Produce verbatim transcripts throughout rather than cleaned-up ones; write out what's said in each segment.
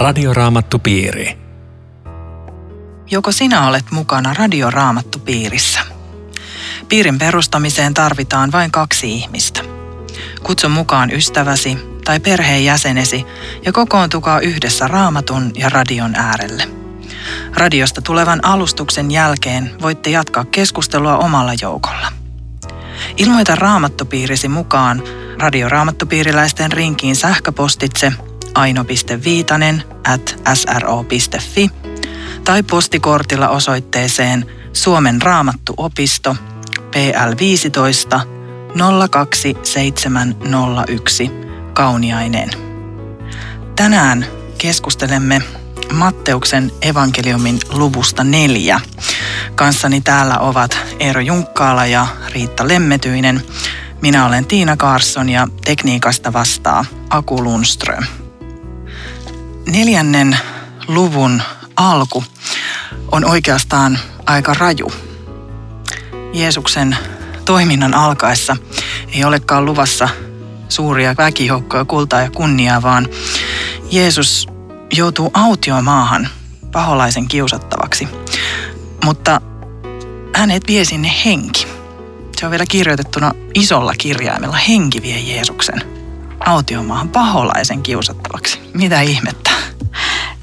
Radioraamattupiiri. Joko sinä olet mukana Radioraamattupiirissä? Piirin perustamiseen tarvitaan vain kaksi ihmistä. Kutsu mukaan ystäväsi tai perheenjäsenesi ja kokoontukaa yhdessä Raamatun ja radion äärelle. Radiosta tulevan alustuksen jälkeen voitte jatkaa keskustelua omalla joukolla. Ilmoita Raamattupiirisi mukaan Radioraamattupiiriläisten rinkiin sähköpostitse aino piste viitanen ät s r o piste f i tai postikortilla osoitteeseen Suomen raamattuopisto P L viisitoista nolla kaksi seitsemän nolla yksi Kauniainen. Tänään keskustelemme Matteuksen evankeliumin luvusta neljä. Kanssani täällä ovat Eero Junkkaala ja Riitta Lemmetyinen. Minä olen Tiina Karlsson ja tekniikasta vastaa Aku Lundström. Neljännen luvun alku on oikeastaan aika raju. Jeesuksen toiminnan alkaessa ei olekaan luvassa suuria väkijoukkoja, kultaa ja kunniaa, vaan Jeesus joutuu autiomaahan paholaisen kiusattavaksi. Mutta hänet vie sinne henki. Se on vielä kirjoitettuna isolla kirjaimella. Henki vie Jeesuksen autiomaahan paholaisen kiusattavaksi. Mitä ihmettä?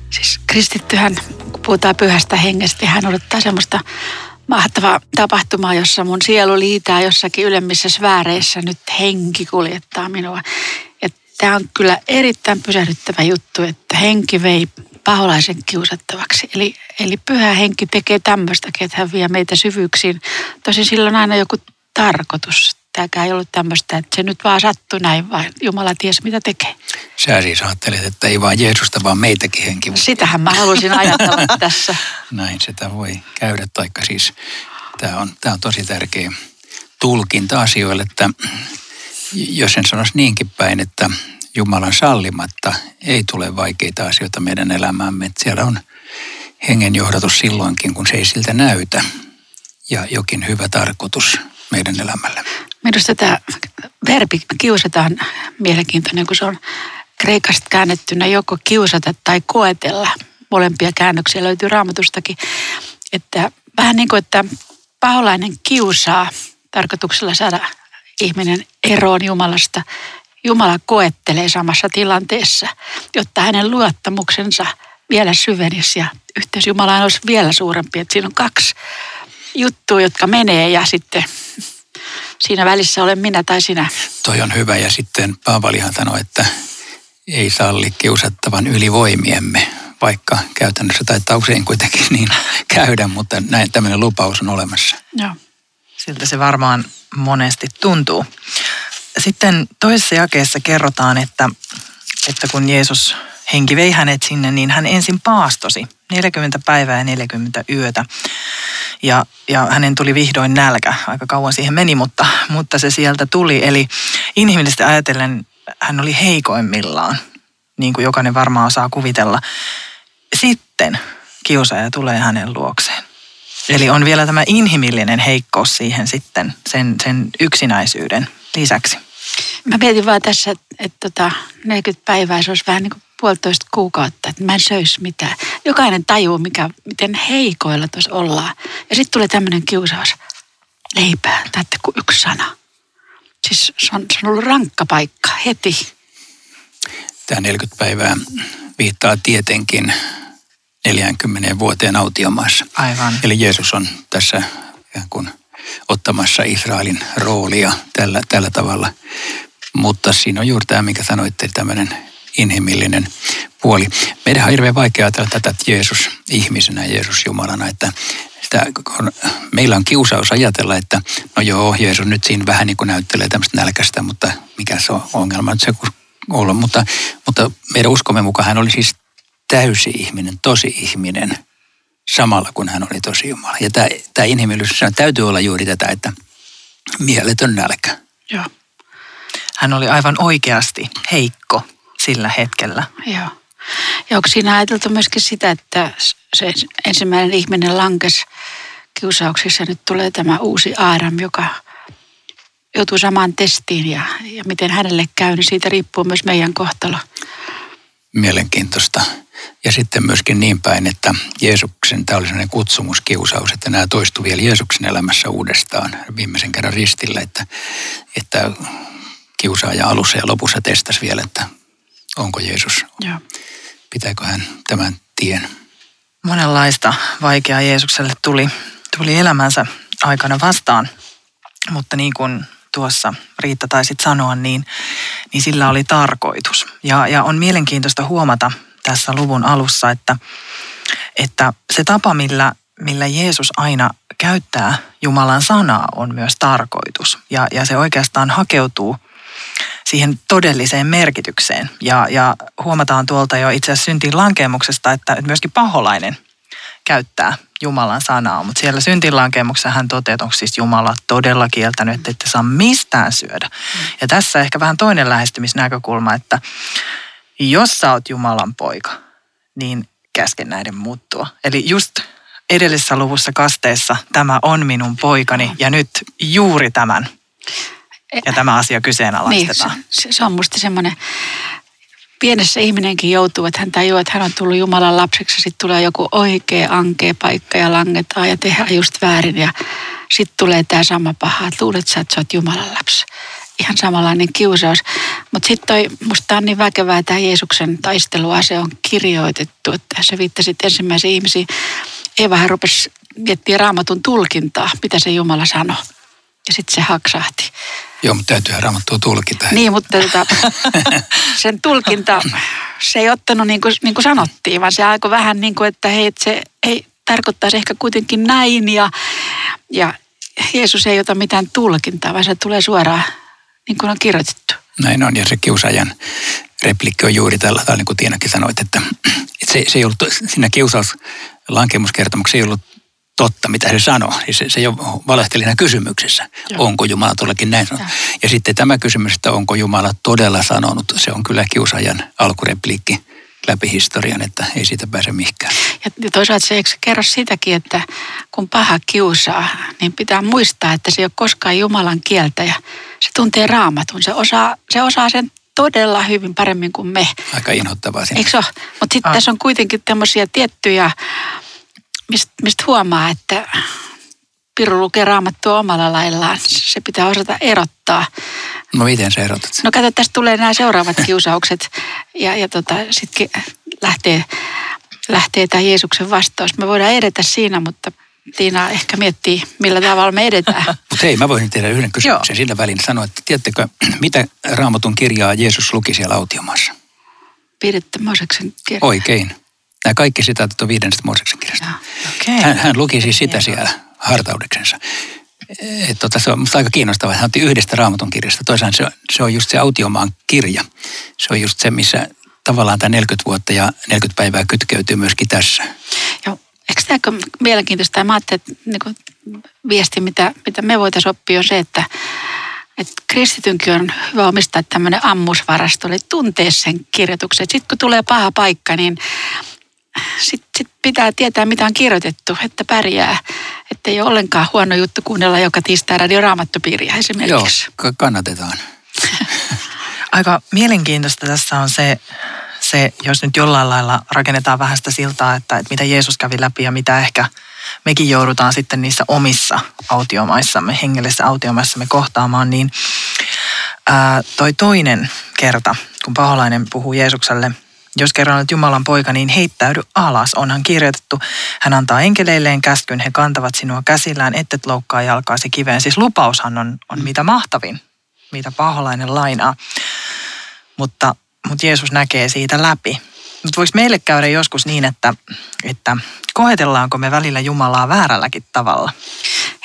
Siis kristittyhän, kun puhutaan pyhästä hengestä, hän odottaa semmoista mahtavaa tapahtumaa, jossa mun sielu liitää jossakin ylemmissä sfääreissä. Nyt henki kuljettaa minua. Ja tämä on kyllä erittäin pysähdyttävä juttu, että henki vei paholaisen kiusattavaksi. Eli, eli pyhä henki tekee tämmöistäkin, että hän vie meitä syvyyksiin. Tosin sillä on aina joku tarkoitus. Tämäkään ei ollut tämmöistä, että se nyt vaan sattui näin, vaan Jumala ties mitä tekee. Sä siis ajattelet, että ei vaan Jeesusta, vaan meitäkin henki. Sitähän mä halusin ajatella tässä. Näin sitä voi käydä, taikka siis tämä on, tämä on tosi tärkeä tulkinta asioille, että jos en sanoisi niinkin päin, että Jumalan sallimatta ei tule vaikeita asioita meidän elämäämme. Että siellä on hengen johdatus silloinkin, kun se ei siltä näytä ja jokin hyvä tarkoitus meidän elämällä. Minusta tämä verbi kiusataan mielenkiintoinen, kun se on kreikasta käännettynä joko kiusata tai koetella. Molempia käännöksiä löytyy Raamatustakin. Että vähän niin kuin, että paholainen kiusaa tarkoituksella saada ihminen eroon Jumalasta. Jumala koettelee samassa tilanteessa, jotta hänen luottamuksensa vielä syvenisi ja yhteys Jumalaan olisi vielä suurempi. Että siinä on kaksi juttuja, jotka menee ja sitten siinä välissä olen minä tai sinä. Toi on hyvä ja sitten Paavalihan sanoi, että ei salli kiusattavan ylivoimiemme, vaikka käytännössä taitaa usein kuitenkin niin käydä, mutta näin tämmöinen lupaus on olemassa. Joo. Siltä se varmaan monesti tuntuu. Sitten toisessa jakeessa kerrotaan, että, että kun Jeesus henki vei hänet sinne, niin hän ensin paastosi neljäkymmentä päivää ja neljäkymmentä yötä. Ja, ja hänen tuli vihdoin nälkä. Aika kauan siihen meni, mutta, mutta se sieltä tuli. Eli inhimillisesti ajatellen hän oli heikoimmillaan, niin kuin jokainen varmaan osaa kuvitella. Sitten kiusaaja tulee hänen luokseen. Eli on vielä tämä inhimillinen heikkous siihen sitten, sen, sen yksinäisyyden lisäksi. Mä mietin vaan tässä, että, että neljäkymmentä päivää se olisi vähän niin kuin puolitoista kuukautta, että mä en söisi mitään. Jokainen tajuu, mikä, miten heikoilla tuossa ollaan. Ja sitten tulee tämmöinen kiusaus. Leipää, täyttä kuin yksi sana. Siis se on, se on ollut rankka paikka heti. Tämä neljäkymmentä päivää viittaa tietenkin neljäänkymmeneen vuoteen autiomaassa. Aivan. Eli Jeesus on tässä ikään kuin ottamassa Israelin roolia tällä, tällä tavalla. Mutta siinä on juuri tämä, minkä sanoitte, tämmöinen inhimillinen puoli. Meidän on hirveän vaikea ajatella tätä, että Jeesus ihmisenä, Jeesus Jumalana, että sitä, meillä on kiusaus ajatella, että no joo, Jeesus nyt siinä vähän niin kuin näyttelee tämmöistä nälkästä, mutta mikä se on ongelma nyt se olla. Mutta, mutta meidän uskomme mukaan hän oli siis täysi ihminen, tosi ihminen, samalla kun hän oli tosi Jumala. Ja tämä, tämä inhimillisyys täytyy olla juuri tätä, että mieletön nälkä. Joo. Hän oli aivan oikeasti heikko sillä hetkellä. Joo. Ja onko siinä ajateltu myöskin sitä, että se ensimmäinen ihminen lankesi kiusauksissa, nyt tulee tämä uusi Aadam, joka joutuu samaan testiin ja, ja miten hänelle käy, niin siitä riippuu myös meidän kohtalo. Mielenkiintoista. Ja sitten myöskin niin päin, että Jeesuksen, tämä oli sellainen kutsumuskiusaus, että nämä toistuivat vielä Jeesuksen elämässä uudestaan viimeisen kerran ristillä, että, että kiusaaja alussa ja lopussa testasi vielä, että onko Jeesus, Joo. pitääkö hän tämän tien. Monenlaista vaikeaa Jeesukselle tuli, tuli elämänsä aikana vastaan, mutta niin kuin tuossa Riitta taisit sanoa, niin, niin sillä oli tarkoitus. Ja, ja on mielenkiintoista huomata tässä luvun alussa, että, että se tapa, millä, millä Jeesus aina käyttää Jumalan sanaa, on myös tarkoitus. Ja, ja se oikeastaan hakeutuu siihen todelliseen merkitykseen. Ja, ja huomataan tuolta jo itse asiassa syntiin lankeemuksesta, että myöskin paholainen käyttää Jumalan sanaa. Mutta siellä syntiin lankeemuksessa hän toteaa, että onko siis Jumala todella kieltänyt, että ette saa mistään syödä. Mm. Ja tässä ehkä vähän toinen lähestymisnäkökulma, että jos sä oot Jumalan poika, niin käske näiden muuttua. Eli just edellisessä luvussa kasteessa tämä on minun poikani ja nyt juuri tämän. Ja tämä asia kyseenalaistetaan. Niin, se, se on musta semmoinen, pienessä ihminenkin joutuu, että hän tajuu, että hän on tullut Jumalan lapseksi. Sitten tulee joku oikea ankea paikka ja langetaan ja tehdään just väärin. Ja sitten tulee tämä sama paha, että luulet sä, että sä oot Jumalan lapsi. Ihan samanlainen kiusaus. Mutta sitten toi, musta on niin väkevää tämä Jeesuksen taisteluase on kirjoitettu. Että sä viittasit ensimmäisiä ihmisiä. Eevahan rupesi miettimään Raamatun tulkintaa, mitä se Jumala sanoi. Ja sitten se haksahti. Joo, mutta täytyyhän Raamattua tulkita. Niin, mutta tota, sen tulkinta, se ei ottanut niin kuin, niin kuin sanottiin, vaan se alkoi vähän niin kuin, että hei, se ei tarkoittaisi ehkä kuitenkin näin. Ja, ja Jeesus ei ota mitään tulkintaa, vaan se tulee suoraan niin kuin on kirjoitettu. Näin on, ja se kiusaajan replikki on juuri tällä tavalla, niin kuin Tiinakin sanoit, että, että se, se ei ollut, siinä kiusauslankemuskertomuksessa ei ollut totta, mitä se sanoo. Se, se jo valehteli siinä kysymyksessä, Joo. onko Jumala todellakin näin sanonut. Ja. ja sitten tämä kysymys, että onko Jumala todella sanonut, se on kyllä kiusaajan alkurepliikki läpi historian, että ei siitä pääse mihinkään. Ja toisaalta se eikö kerro sitäkin, että kun paha kiusaa, niin pitää muistaa, että se ei ole koskaan Jumalan kieltäjä. Se tuntee Raamatun, se osaa, se osaa sen todella hyvin paremmin kuin me. Aika inhottavaa sinne. Eikö se ole? Mutta sitten tässä on kuitenkin tämmöisiä tiettyjä, Mist, mistä huomaa, että Piru lukee Raamattua omalla laillaan. Se pitää osata erottaa. No miten sä erotat sen? No kato, tässä tulee nämä seuraavat kiusaukset ja, ja tota, sitten lähtee, lähtee tämä Jeesuksen vastaus. Me voidaan edetä siinä, mutta Tiina ehkä miettii, millä tavalla me edetään. Mutta hei, mä voisin tehdä yhden kysymyksen sillä välin. Sanoa, että tiedättekö, mitä Raamatun kirjaa Jeesus luki siellä autiomaassa? Pidettä Mooseksen kirjaa. Oikein. Nämä kaikki sitaatit on viidennestä Mooseksen kirjasta. Okay. Hän, hän luki siis sitä siellä hartaudeksensa. Et, tota, se on musta aika kiinnostavaa, että hän otti yhdestä Raamatun kirjasta. Toisaalta se, se on just se autiomaan kirja. Se on just se, missä tavallaan tämä neljäkymmentä vuotta ja neljäkymmentä päivää kytkeytyy myöskin tässä. Joo. Eikö tämä ole mielenkiintoista? Mä ajattelin, että niin viesti, mitä, mitä me voitaisiin oppia, on se, että Et kristitynkin on hyvä omistaa tämmöinen ammusvarasto, eli tuntee sen kirjoituksen. Sitten kun tulee paha paikka, niin sitten sit pitää tietää, mitä on kirjoitettu, että pärjää. Että ei ole ollenkaan huono juttu kuunnella joka tiistai Radio Raamattupiiriä esimerkiksi. Joo, kannatetaan. Aika mielenkiintoista tässä on se, se, jos nyt jollain lailla rakennetaan vähän sitä siltaa, että, että mitä Jeesus kävi läpi ja mitä ehkä mekin joudutaan sitten niissä omissa autiomaissamme, hengellisissä autiomaissamme kohtaamaan, niin ää, toi toinen kerta, kun paholainen puhuu Jeesukselle, jos kerran olet Jumalan poika, niin heittäydy alas. Onhan kirjoitettu, hän antaa enkeleilleen käskyn, he kantavat sinua käsillään, ettet loukkaa jalkaasi kiveen. Siis lupaushan on, on mitä mahtavin, mitä paholainen lainaa, mutta, mutta Jeesus näkee siitä läpi. Mutta voiko meille käydä joskus niin, että, että koetellaanko me välillä Jumalaa väärälläkin tavalla?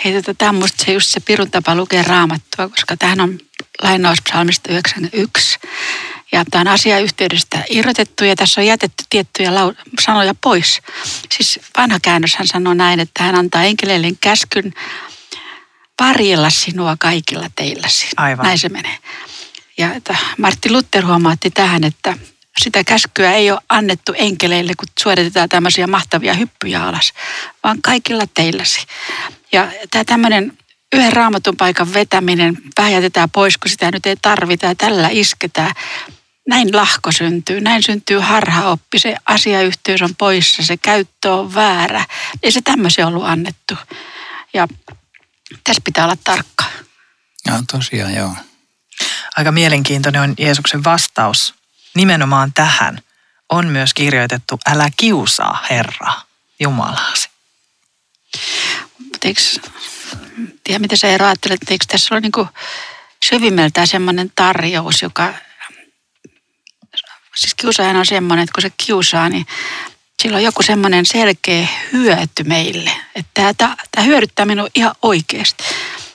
Hei, tämä on musta se just se Pirun tapa lukea Raamattua, koska tämähän on lainaus psalmista yhdeksänkymmentäyksi. Ja tämä on asiayhteydestä irrotettu ja tässä on jätetty tiettyjä sanoja pois. Siis vanha käännöshän sanoo näin, että hän antaa enkeleilleen käskyn varjella sinua kaikilla teilläsi. Aivan. Näin se menee. Ja että Martti Luther huomautti tähän, että sitä käskyä ei ole annettu enkeleille, kun suoritetaan tämmöisiä mahtavia hyppyjä alas, vaan kaikilla teilläsi. Ja tämä tämmöinen yhden Raamatun paikan vetäminen vähän jätetään pois, kun sitä nyt ei tarvita ja tällä isketään. Näin lahko syntyy, näin syntyy harhaoppi, se asiayhteys on poissa, se käyttö on väärä. Ei se tämmöisiä ollut annettu. Ja tässä pitää olla tarkka. Ja tosiaan, joo. Aika mielenkiintoinen on Jeesuksen vastaus nimenomaan tähän. On myös kirjoitettu, älä kiusaa Herraa, Jumalasi. Eikö, tiedä miten sä Eero ajattelet, että eikö tässä ole niin kuin syvimmeltään semmoinen tarjous, joka... Siis kiusaajan on semmoinen, että kun se kiusaa, niin sillä on joku semmoinen selkeä hyöty meille. Että tämä, tämä hyödyttää minua ihan oikeasti.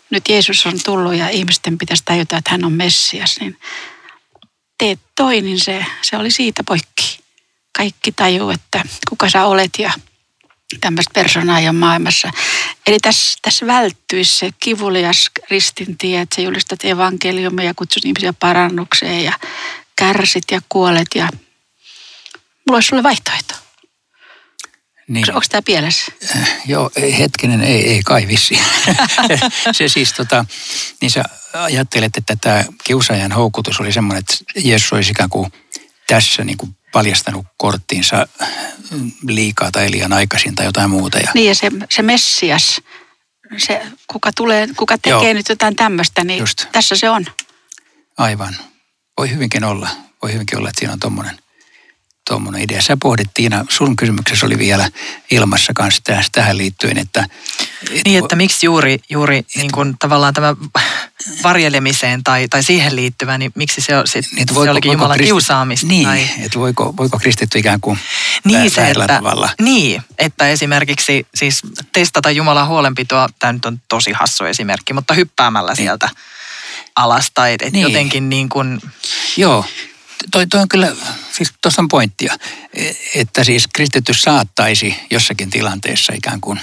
Nyt Jeesus on tullut ja ihmisten pitäisi tajuta, että hän on Messias. Niin teet toi, niin se, se oli siitä poikki. Kaikki tajuu, että kuka sä olet ja tämmöistä persoonaa ja maailmassa. Eli tässä, tässä välttyisi se kivulias ristintie, että sä julistat evankeliumia ja kutsut ihmisiä parannukseen ja kärsit ja kuolet ja mulla olisi sulle vaihtoehto. Niin. Onko tämä pielessä? Äh, joo, hetkinen, ei, ei kai vissiin. Se siis tota, niin sä ajattelet, että tämä kiusaajan houkutus oli semmoinen, että Jeesus olisi ikään kuin tässä niin kuin paljastanut korttiinsa liikaa tai liian aikaisin tai jotain muuta. Ja... Niin ja se, se Messias, se, kuka, tulee, kuka tekee joo. nyt jotain tämmöistä, niin just. Tässä se on. Aivan. Voi hyvinkin olla. Voi hyvinkin olla, että siinä on tommonen, tommonen idea. Sä pohdit, Tiina, sun kysymyksessä oli vielä ilmassa kanssa tähän liittyen, että... Et niin, että miksi juuri, juuri et, niin kuin tavallaan tämä varjelemiseen tai, tai siihen liittyvä, niin miksi se, se, voiko, se olikin Jumalan kristi... kiusaamista? Niin, tai... että voiko, voiko kristitty ikään kuin niin se, että, tavalla? Niin, että esimerkiksi siis testata Jumalan huolenpitoa, tämä nyt on tosi hassu esimerkki, mutta hyppäämällä niin. sieltä. Alas tai et niin. jotenkin niin kuin... Joo, toi, toi on kyllä, siis tuossa on pointtia, että siis kristitty saattaisi jossakin tilanteessa ikään kuin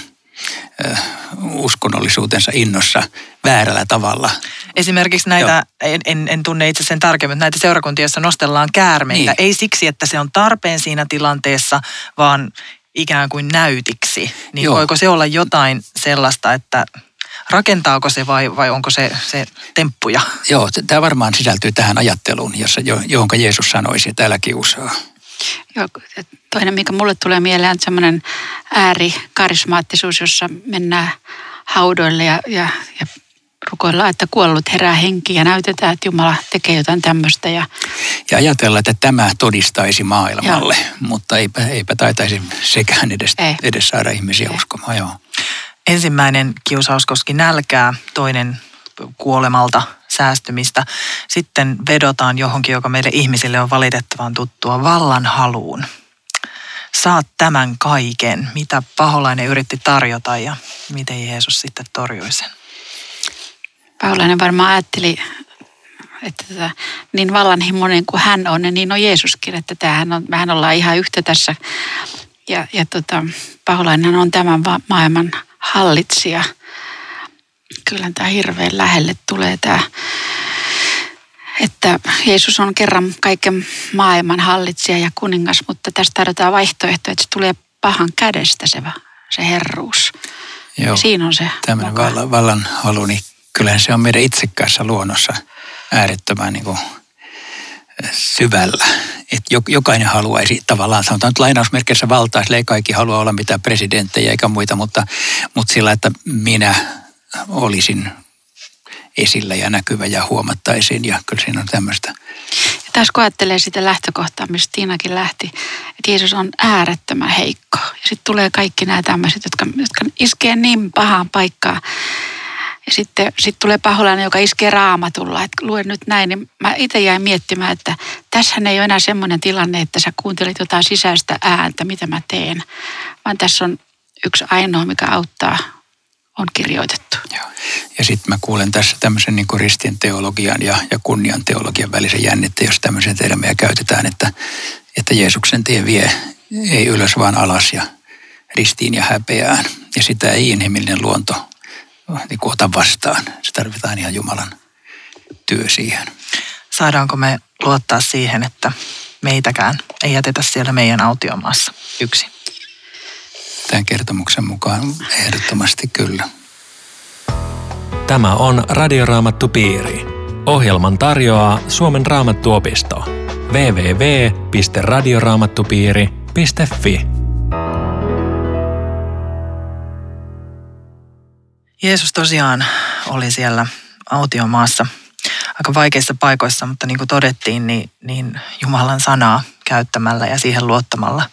äh, uskonnollisuutensa innossa väärällä tavalla. Esimerkiksi näitä, en, en, en tunne itse sen tarkemmin, näitä seurakuntia, joissa nostellaan käärmeitä, niin. ei siksi, että se on tarpeen siinä tilanteessa, vaan ikään kuin näytiksi. Niin joo. voiko se olla jotain sellaista, että... Rakentaako se vai, vai onko se, se temppuja? Joo, tämä varmaan sisältyy tähän ajatteluun, jossa, johon Jeesus sanoisi, että älä kiusaa. Joo, toinen, mikä mulle tulee mieleen, on semmoinen äärikarismaattisuus, jossa mennään haudoille ja, ja, ja rukoillaan, että kuollut herää henkiin ja näytetään, että Jumala tekee jotain tämmöistä. Ja, ja ajatellaan, että tämä todistaisi maailmalle, joo. mutta eipä, eipä taitaisi sekään edes, edes saada ihmisiä ei. uskomaan, joo. Ensimmäinen kiusaus koski nälkää, toinen kuolemalta säästymistä. Sitten vedotaan johonkin, joka meille ihmisille on valitettavan tuttua, vallan haluun. Saat tämän kaiken, mitä paholainen yritti tarjota ja miten Jeesus sitten torjui sen. Paholainen varmaan ajatteli, että niin vallanhimoinen kuin hän on, niin on Jeesuskin, että tämähän on, mehän ollaan ihan yhtä tässä. Ja, ja tota, paholainen on tämän maailman hallitsija. Kyllä tämä hirveän lähelle tulee tämä, että Jeesus on kerran kaiken maailman hallitsija ja kuningas, mutta tästä tarvitaan vaihtoehto, että se tulee pahan kädestä se, se herruus. Joo, siinä on se tämmöinen vallan, vallan halu, niin kyllähän se on meidän itsekkäässä luonnossa äärettömän niin kuin syvällä. Että jokainen haluaisi tavallaan, sanotaan nyt lainausmerkeissä valtaisille, ei kaikki halua olla mitään presidenttejä eikä muita, mutta, mutta sillä, että minä olisin esillä ja näkyvä ja huomattaisin ja kyllä siinä on tämmöistä. Ja taas kun ajattelee sitä lähtökohtaa, mistä Tiinakin lähti, että Jeesus on äärettömän heikko. Ja sitten tulee kaikki nämä tämmöiset, jotka, jotka iskee niin pahaan paikkaan. Ja sitten sit tulee paholainen, joka iskee Raamatulla, että luen nyt näin, niin mä itse jäin miettimään, että tässähän ei ole enää semmoinen tilanne, että sä kuuntelet jotain sisäistä ääntä, mitä mä teen, vaan tässä on yksi ainoa, mikä auttaa, on kirjoitettu. Joo. Ja sitten mä kuulen tässä tämmöisen niin kuin ristin teologian ja, ja kunnian teologian välisen jännitteen, jos tämmöisen termiä käytetään, että, että Jeesuksen tie vie ei ylös vaan alas ja ristiin ja häpeään, ja sitä ei inhimillinen luonto niin kuin ota vastaan. Se tarvitaan ihan Jumalan työ siihen. Saadaanko me luottaa siihen, että meitäkään ei jätetä siellä meidän autiomaassa yksin? Tämän kertomuksen mukaan ehdottomasti kyllä. Tämä on Radioraamattupiiri. Ohjelman tarjoaa Suomen raamattuopisto. www piste radioraamattupiiri piste fi. Jeesus tosiaan oli siellä autiomaassa aika vaikeissa paikoissa, mutta niin kuin todettiin, niin, niin Jumalan sanaa käyttämällä ja siihen luottamalla,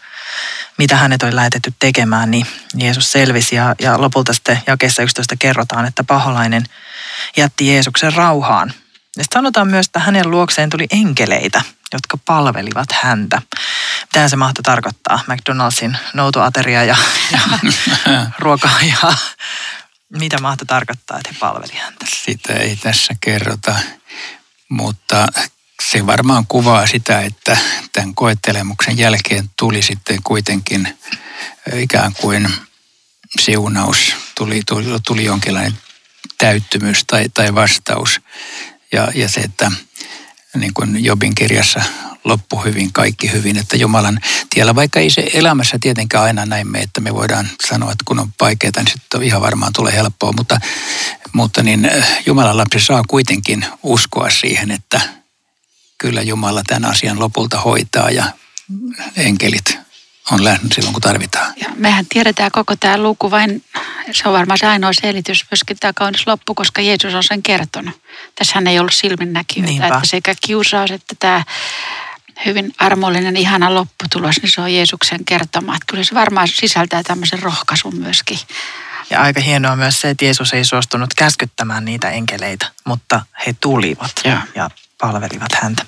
mitä hänet oli lähetetty tekemään, niin Jeesus selvisi. Ja, ja lopulta sitten jakeessa yksitoista kerrotaan, että paholainen jätti Jeesuksen rauhaan. Ja sanotaan myös, että hänen luokseen tuli enkeleitä, jotka palvelivat häntä. Mitä se mahtoi tarkoittaa? McDonaldsin noutoateria ja, ja ruokaa ja... Mitä mahtoi tarkoittaa, että he palveli häntä? Sitä ei tässä kerrota, mutta se varmaan kuvaa sitä, että tämän koettelemuksen jälkeen tuli sitten kuitenkin ikään kuin siunaus, tuli, tuli, tuli jonkinlainen täyttymys tai, tai vastaus. Ja, ja se, että niin kuin Jobin kirjassa loppu hyvin, kaikki hyvin, että Jumalan tiellä, vaikka ei se elämässä tietenkään aina näin mene, että me voidaan sanoa, että kun on vaikeaa, niin sitten ihan varmaan tulee helppoa, mutta, mutta niin Jumalan lapsi saa kuitenkin uskoa siihen, että kyllä Jumala tämän asian lopulta hoitaa ja enkelit on läsnä silloin, kun tarvitaan. Ja mehän tiedetään koko tämä luku, vain se on varmaan se ainoa selitys myöskin tämä kaunis loppu, koska Jeesus on sen kertonut. Tässähän ei ollut silminnäkijöitä, että sekä kiusaus että tämä hyvin armollinen, ihana lopputulos, niin se on Jeesuksen kertoma. Että kyllä se varmaan sisältää tämmöisen rohkaisun myöskin. Ja aika hienoa myös se, että Jeesus ei suostunut käskyttämään niitä enkeleitä, mutta he tulivat ja, ja palvelivat häntä.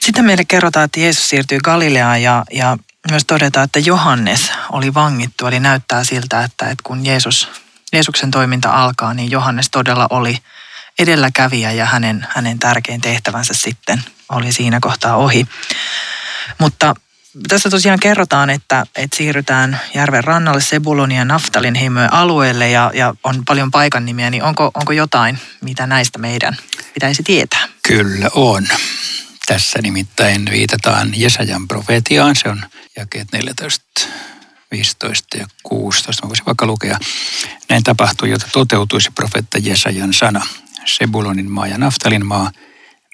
Sitten meille kerrotaan, että Jeesus siirtyy Galileaan ja, ja myös todetaan, että Johannes oli vangittu. Eli näyttää siltä, että, että kun Jeesus, Jeesuksen toiminta alkaa, niin Johannes todella oli edelläkävijä ja hänen, hänen tärkein tehtävänsä sitten oli siinä kohtaa ohi. Mutta tässä tosiaan kerrotaan, että, että siirrytään järven rannalle Sebulonin ja Naftalin heimojen alueelle ja, ja on paljon paikan nimiä, niin onko, onko jotain, mitä näistä meidän pitäisi tietää? Kyllä on. Tässä nimittäin viitataan Jesajan profetiaan, se on jakeet neljätoista, viisitoista ja kuusitoista, mä voisin vaikka lukea. Näin tapahtui, jota toteutuisi profeetta Jesajan sana. Sebulonin maa ja Naftalin maa,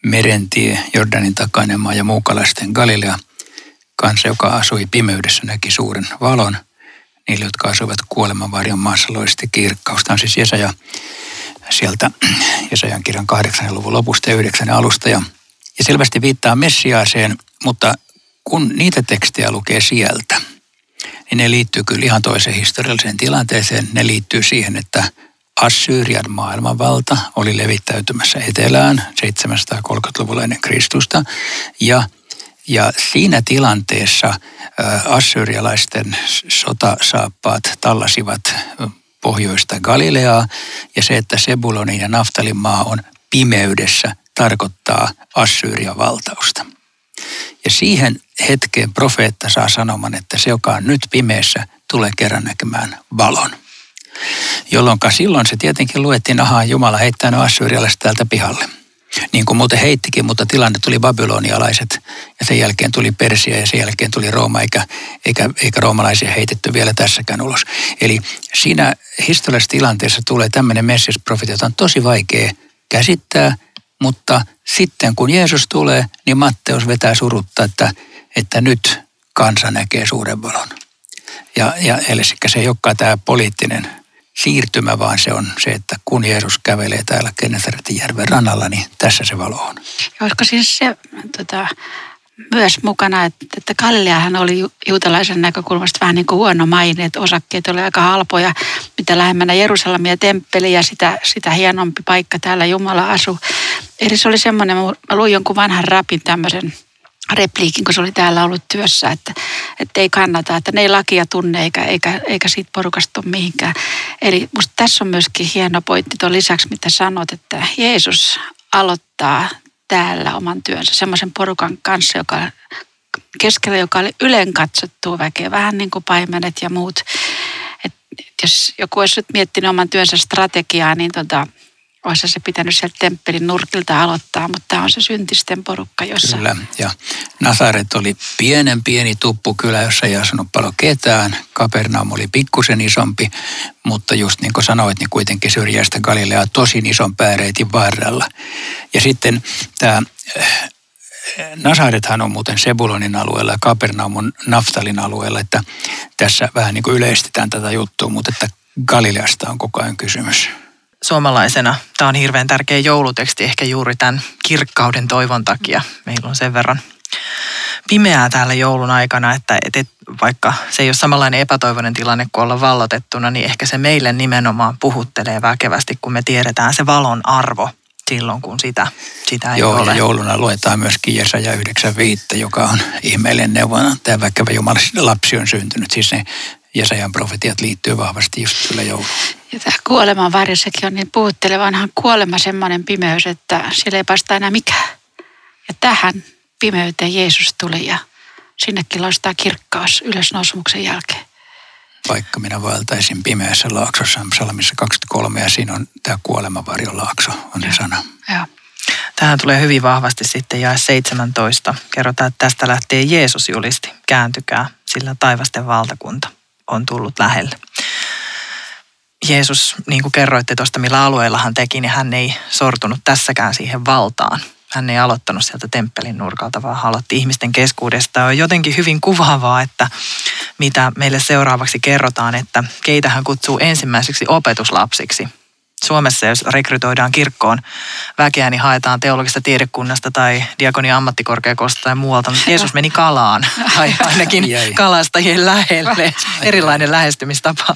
merentie, Jordanin takainen maa ja muukalaisten Galilea. Kansa, joka asui pimeydessä, näki suuren valon. Niille, jotka asuivat kuolemanvarjon maassa, loisti kirkkaus. Tämä on siis Jesaja sieltä Jesajan kirjan kahdeksan luvun lopusta ja yhdeksän alusta. Ja selvästi viittaa Messiaaseen, mutta kun niitä tekstejä lukee sieltä, niin ne liittyy kyllä ihan toiseen historialliseen tilanteeseen. Ne liittyy siihen, että Assyrian maailmanvalta oli levittäytymässä etelään seitsemänsataakolmekymmentäluvulla ennen Kristusta. Ja, ja siinä tilanteessa assyrialaisten sotasaappaat tallasivat pohjoista Galileaa. Ja se, että Sebulonin ja Naftalin maa on pimeydessä, tarkoittaa Assyrian valtausta. Ja siihen hetkeen profeetta saa sanoman, että se, joka on nyt pimeässä, tulee kerran näkemään valon. Jolloin silloin se tietenkin luettiin, ahaa, Jumala heittänyt assyrialaiset täältä pihalle. Niin kuin muuten heittikin, mutta tilanne tuli babylonialaiset ja sen jälkeen tuli Persia ja sen jälkeen tuli Rooma, eikä, eikä, eikä roomalaisia heitetty vielä tässäkään ulos. Eli siinä historiallisessa tilanteessa tulee tämmöinen messiasprofetia, jota on tosi vaikea käsittää, mutta sitten kun Jeesus tulee, niin Matteus vetää surutta, että, että nyt kansa näkee suuren valon. Ja, ja eli se ei olekaan tämä poliittinen siirtymä, vaan se on se, että kun Jeesus kävelee täällä Kenetarätinjärven rannalla, niin tässä se valo on. Ja olisiko siis se tota, myös mukana, että, että Galileahan oli juutalaisen näkökulmasta vähän niin kuin huono maine, että osakkeet oli aika halpoja, mitä lähemmänä Jerusalemia, temppeli ja sitä, sitä hienompi paikka täällä Jumala asui. Eli se oli semmoinen, mä luin jonkun vanhan rapin tämmöisen repliikin, kun se oli täällä ollut työssä, että, että ei kannata, että ne ei lakia tunne eikä, eikä, eikä siitä porukasta ole mihinkään. Eli musta tässä on myöskin hieno pointti tuon lisäksi, mitä sanot, että Jeesus aloittaa täällä oman työnsä semmoisen porukan kanssa, joka keskellä, joka oli ylen katsottua väkeä, vähän niin kuin paimenet ja muut. Et jos joku olisi nyt miettinyt oman työnsä strategiaa, niin tota... Olisi se pitänyt sieltä temppelin nurkilta aloittaa, mutta tämä on se syntisten porukka, jossa... Kyllä, ja Nasaret oli pienen pieni tuppukylä, jossa ei asunut paljon ketään. Kapernaum oli pikkusen isompi, mutta just niin kuin sanoit, niin kuitenkin syrjäistä Galileaa tosin ison pääreitin varrella. Ja sitten tämä Nasarethan on muuten Sebulonin alueella ja Kapernaum on Naftalin alueella, että tässä vähän niin kuin yleistetään tätä juttua, mutta että Galileasta on koko ajan kysymys. Suomalaisena tämä on hirveän tärkeä jouluteksti ehkä juuri tämän kirkkauden toivon takia. Meillä on sen verran pimeää täällä joulun aikana, että et, vaikka se ei ole samanlainen epätoivoinen tilanne kuin olla vallotettuna, niin ehkä se meille nimenomaan puhuttelee väkevästi, kun me tiedetään se valon arvo silloin, kun sitä, sitä ei Joo, ole. Joo, jouluna luetaan myöskin Jesaja yhdeksän viisi, joka on ihmeellinen neuvonantaja, vaikka Jumalan lapsi on syntynyt. Siis ne Jesajan profetiat liittyy vahvasti just sillä jouluun. Ja tämä kuoleman varjossakin on niin puhutteleva. Onhan kuolema semmoinen pimeys, että sillä ei vastaa enää mikään. Ja tähän pimeyteen Jeesus tuli ja sinnekin loistaa kirkkaus ylösnousemuksen jälkeen. Vaikka minä vaeltaisin pimeässä laaksossa, Salamissa kaksikymmentäkolme, ja siinä on tämä kuolemavarjolaakso, on se sana. Joo. Tähän tulee hyvin vahvasti sitten jae seitsemäntoista. Kerrotaan, että tästä lähtee Jeesus julisti, kääntykää, sillä taivasten valtakunta on tullut lähelle. Jeesus, niin kuin kerroitte tuosta, millä alueella hän teki, niin hän ei sortunut tässäkään siihen valtaan. Hän ei aloittanut sieltä temppelin nurkalta, vaan aloitti ihmisten keskuudesta. On jotenkin hyvin kuvaavaa, että mitä meille seuraavaksi kerrotaan, että keitä hän kutsuu ensimmäiseksi opetuslapsiksi. Suomessa, jos rekrytoidaan kirkkoon väkeä, niin haetaan teologisesta tiedekunnasta tai diakonia ammattikorkeakoulusta tai muualta. Mutta Jeesus meni kalaan, tai ainakin kalastajien lähelle. Erilainen lähestymistapa.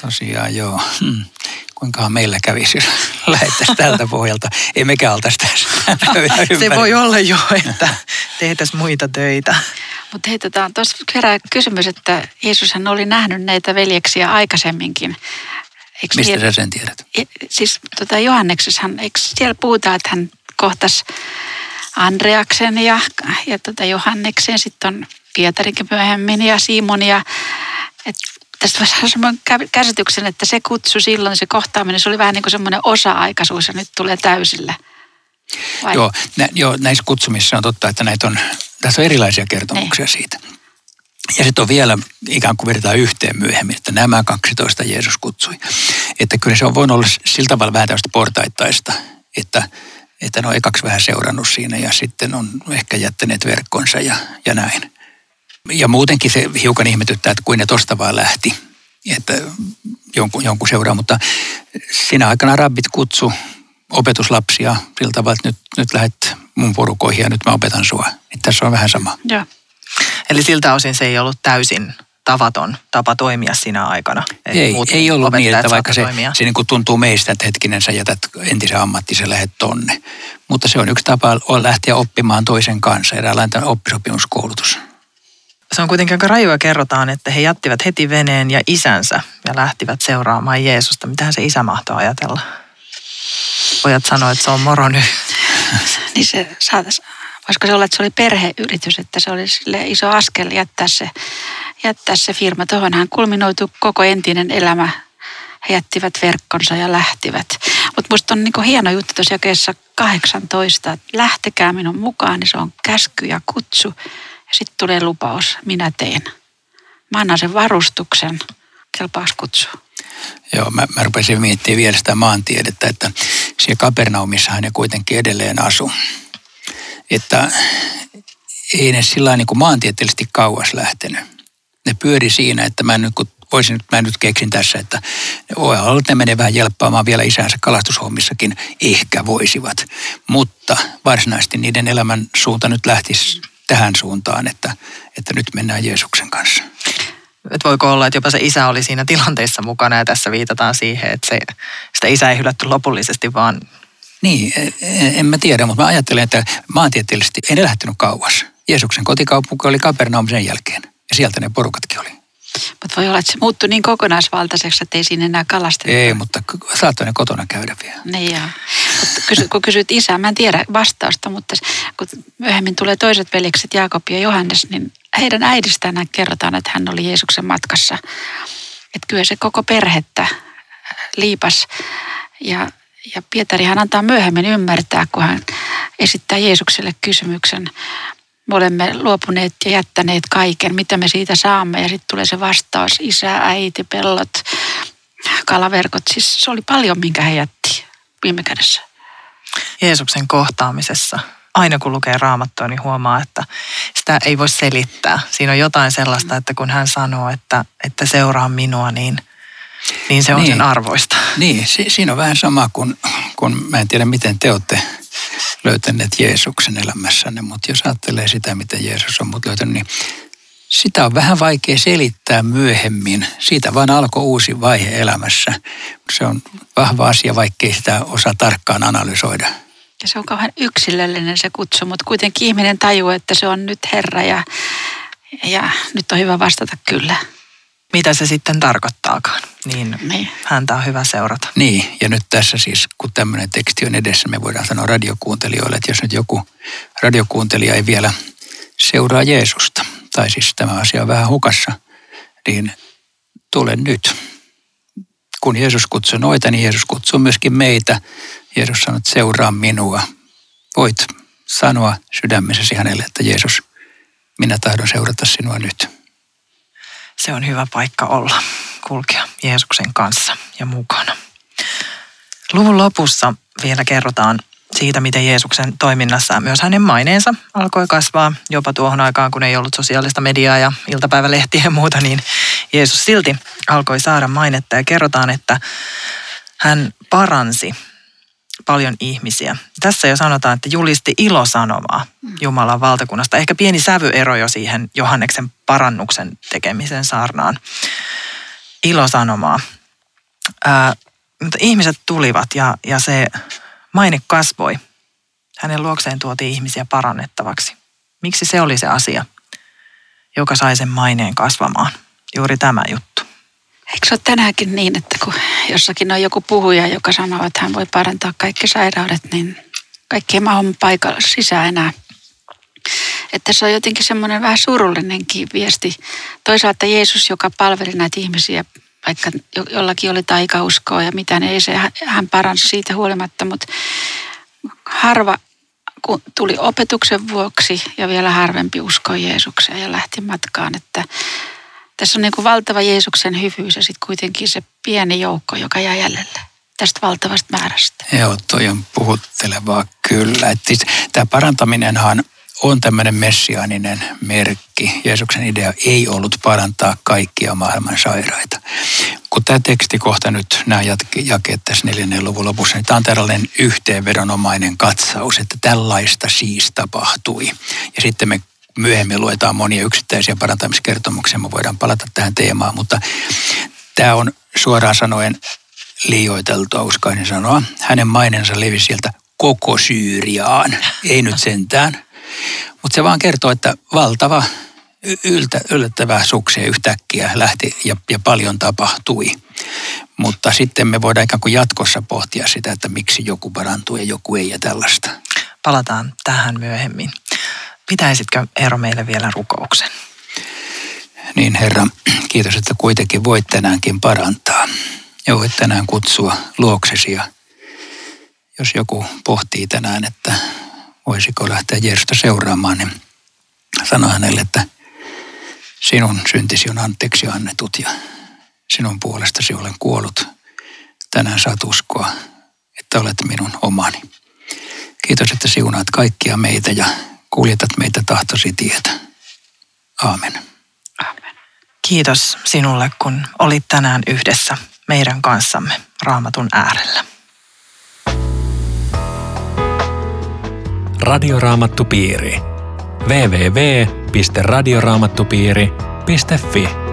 Tosiaan, joo. Hmm. Kuinkahan meillä kävisi, jos lähettäisiin tältä pohjalta. Ei mekään oltaisi tässä ympärillä. Se voi olla jo, että tehtäisiin muita töitä. Mutta hei, tota, tuossa herää kysymys, että Jeesushan oli nähnyt näitä veljeksiä aikaisemminkin. Eiks Mistä hier... sä sen tiedät? Siis tota, Johanneksessahan, eikö siellä puhuta, että hän kohtasi Andreaksen ja, ja tota Johanneksen, sitten on Pietarinkin myöhemmin ja Simon ja... Et, tästä voi saada semmoinen käsityksen, että se kutsu silloin, se kohtaaminen, se oli vähän niin kuin semmoinen osa-aikaisuus ja nyt tulee täysillä. Joo, nä, joo, näissä kutsumissa on totta, että näitä on, tässä on erilaisia kertomuksia Ei. siitä. Ja sitten on vielä, ikään kuin vedetään yhteen myöhemmin, että nämä kaksitoista Jeesus kutsui. Että kyllä se on voinut olla sillä tavalla vähän tällaista portaittaista, että, että ne on ekaksi vähän seurannut siinä ja sitten on ehkä jättäneet verkkonsa ja, ja näin. Ja muutenkin se hiukan ihmetyttää, että kuin ne tosta vaan lähti, että jonkun, jonkun seuraa. Mutta sinä aikana rabbit kutsu opetuslapsia sillä tavalla, että nyt, nyt lähdet mun porukoihin ja nyt mä opetan sua. Että tässä on vähän sama. Joo. Eli siltä osin se ei ollut täysin tavaton tapa toimia sinä aikana. Eli ei, ei ollut niin, että vaikka se, se niin kuin tuntuu meistä, että hetkinen sä jätät entisen ammattisen, lähdet tonne. Mutta se on yksi tapa on lähteä oppimaan toisen kanssa, eräänlainen oppisopimuskoulutus. Se on kuitenkin aika rajua, kerrotaan, että he jättivät heti veneen ja isänsä ja lähtivät seuraamaan Jeesusta. Mitähän se isä mahtoi ajatella? Pojat sanoo, että se on moro nyt. Niin se saatais, voisiko se olla, että se oli perheyritys, että se oli sille iso askel jättää se, jättää se firma. Tuohonhan kulminoitu koko entinen elämä. He jättivät verkkonsa ja lähtivät. Mutta musta on niinku hieno juttu tuossa jakeessa kahdeksantoista, että lähtekää minun mukaan, niin se on käsky ja kutsu. Ja sitten tulee lupaus, minä teen. Mä annan sen varustuksen, kelpaaks kutsua. Joo, mä, mä rupesin miettimään vielä sitä maantiedettä, että siellä Kapernaumissahan ne kuitenkin edelleen asu. Että ei ne sillä niin kuin maantieteellisesti kauas lähtenyt. Ne pyöri siinä, että mä nyt, kun voisin, mä nyt keksin tässä, että voi olla, että ne menee vähän jelppaamaan vielä isänsä kalastushommissakin. Ehkä voisivat, mutta varsinaisesti niiden elämän suunta nyt lähtisi tähän suuntaan, että, että nyt mennään Jeesuksen kanssa. Et voiko olla, että jopa se isä oli siinä tilanteessa mukana ja tässä viitataan siihen, että se, sitä isä ei hylätty lopullisesti, vaan... Niin, en, en mä tiedä, mutta mä ajattelen, että maantieteellisesti ei ne lähtenyt kauas. Jeesuksen kotikaupunki oli Kapernaum sen jälkeen ja sieltä ne porukatkin oli. Mutta voi olla, että se muuttui niin kokonaisvaltaiseksi, että ei siinä enää kalasteta. Ei, mutta saattoi ne kotona käydä vielä. Niin joo. Kysy, kun kysyt isää, mä en tiedä vastausta, mutta kun myöhemmin tulee toiset veljekset, Jaakob ja Johannes, niin heidän äidistään kerrotaan, että hän oli Jeesuksen matkassa. Että kyllä se koko perhettä liipas. Ja, ja Pietari hän antaa myöhemmin ymmärtää, kun hän esittää Jeesukselle kysymyksen. Me olemme luopuneet ja jättäneet kaiken, mitä me siitä saamme. Ja sitten tulee se vastaus, isä, äiti, pellot, kalaverkot. Siis se oli paljon, minkä he jätti viime kädessä. Jeesuksen kohtaamisessa aina kun lukee Raamattua, niin huomaa, että sitä ei voi selittää. Siinä on jotain sellaista, että kun hän sanoo, että, että seuraa minua, niin, niin se on niin, sen arvoista. Niin, si- siinä on vähän sama kuin, kun mä en tiedä miten te olette löytäneet Jeesuksen elämässänne, mutta jos ajattelee sitä, mitä Jeesus on mut löytänyt, niin sitä on vähän vaikea selittää myöhemmin. Siitä vaan alkoi uusi vaihe elämässä. Se on vahva asia, vaikkei sitä osaa tarkkaan analysoida. Ja se on kauhean yksilöllinen se kutsu, mutta kuitenkin ihminen tajuu, että se on nyt Herra ja, ja nyt on hyvä vastata kyllä. Mitä se sitten tarkoittaakaan, niin, niin häntä on hyvä seurata. Niin, ja nyt tässä siis, kun tämmöinen teksti on edessä, me voidaan sanoa radiokuuntelijoille, että jos nyt joku radiokuuntelija ei vielä seuraa Jeesusta, tai siis tämä asia on vähän hukassa, niin tule nyt. Kun Jeesus kutsuu noita, niin Jeesus kutsuu myöskin meitä. Jeesus sanoo, että seuraa minua. Voit sanoa sydämessäsi hänelle, että Jeesus, minä tahdon seurata sinua nyt. Se on hyvä paikka olla, kulkea Jeesuksen kanssa ja mukana. Luvun lopussa vielä kerrotaan siitä, miten Jeesuksen toiminnassa myös hänen maineensa alkoi kasvaa. Jopa tuohon aikaan, kun ei ollut sosiaalista mediaa ja iltapäivälehtiä ja muuta, niin Jeesus silti alkoi saada mainetta. Ja kerrotaan, että hän paransi paljon ihmisiä. Tässä jo sanotaan, että julisti ilosanomaa Jumalan valtakunnasta. Ehkä pieni sävyero jo siihen Johanneksen parannuksen tekemisen saarnaan. Ilosanomaa. Ää, mutta ihmiset tulivat ja, ja se maine kasvoi. Hänen luokseen tuotiin ihmisiä parannettavaksi. Miksi se oli se asia, joka sai sen maineen kasvamaan? Juuri tämä juttu. Eikö se ole tänäänkin niin, että kun jossakin on joku puhuja, joka sanoo, että hän voi parantaa kaikki sairaudet, niin kaikki ei mahdu paikalla sisään enää. Että se on jotenkin semmoinen vähän surullinenkin viesti. Toisaalta Jeesus, joka palveli näitä ihmisiä, vaikka jollakin oli taikauskoa ja mitään, ei se, hän paransi siitä huolimatta, mutta harva kun tuli opetuksen vuoksi ja vielä harvempi uskoi Jeesukseen ja lähti matkaan, että tässä on niin kuin valtava Jeesuksen hyvyys ja sitten kuitenkin se pieni joukko, joka jää jäljelle tästä valtavasta määrästä. Joo, toi on puhuttelevaa kyllä. Tämä parantaminenhan on tämmöinen messiaaninen merkki. Jeesuksen idea ei ollut parantaa kaikkia maailman sairaita. Kun tämä tekstikohta nyt, nämä jakeet tässä neljännen luvun lopussa, niin tämä on tällainen yhteenvedonomainen katsaus, että tällaista siis tapahtui. Ja sitten me myöhemmin luetaan monia yksittäisiä parantamiskertomuksia, me voidaan palata tähän teemaan, mutta tämä on suoraan sanoen liioiteltua, uskaisin sanoa. Hänen mainensa levisi sieltä koko Syyriaan, ei nyt sentään, mutta se vaan kertoo, että valtava yltä, yllättävä sukseen yhtäkkiä lähti ja, ja paljon tapahtui. Mutta sitten me voidaan ikään kuin jatkossa pohtia sitä, että miksi joku parantuu ja joku ei ja tällaista. Palataan tähän myöhemmin. Pitäisitkö, Eero, meille vielä rukouksen? Niin, Herra, kiitos, että kuitenkin voit tänäänkin parantaa. Ja voit tänään kutsua luoksesi. Ja jos joku pohtii tänään, että voisiko lähteä Jeesusta seuraamaan, niin sano hänelle, että sinun syntisi on anteeksi annetut ja sinun puolestasi olen kuollut. Tänään saat uskoa, että olet minun omani. Kiitos, että siunaat kaikkia meitä ja kuljetat meitä tahtosi tietä. Aamen. Aamen. Kiitos sinulle, kun olit tänään yhdessä meidän kanssamme Raamatun äärellä. Radioraamattupiiri. double-u double-u double-u piste radioraamattupiiri piste fi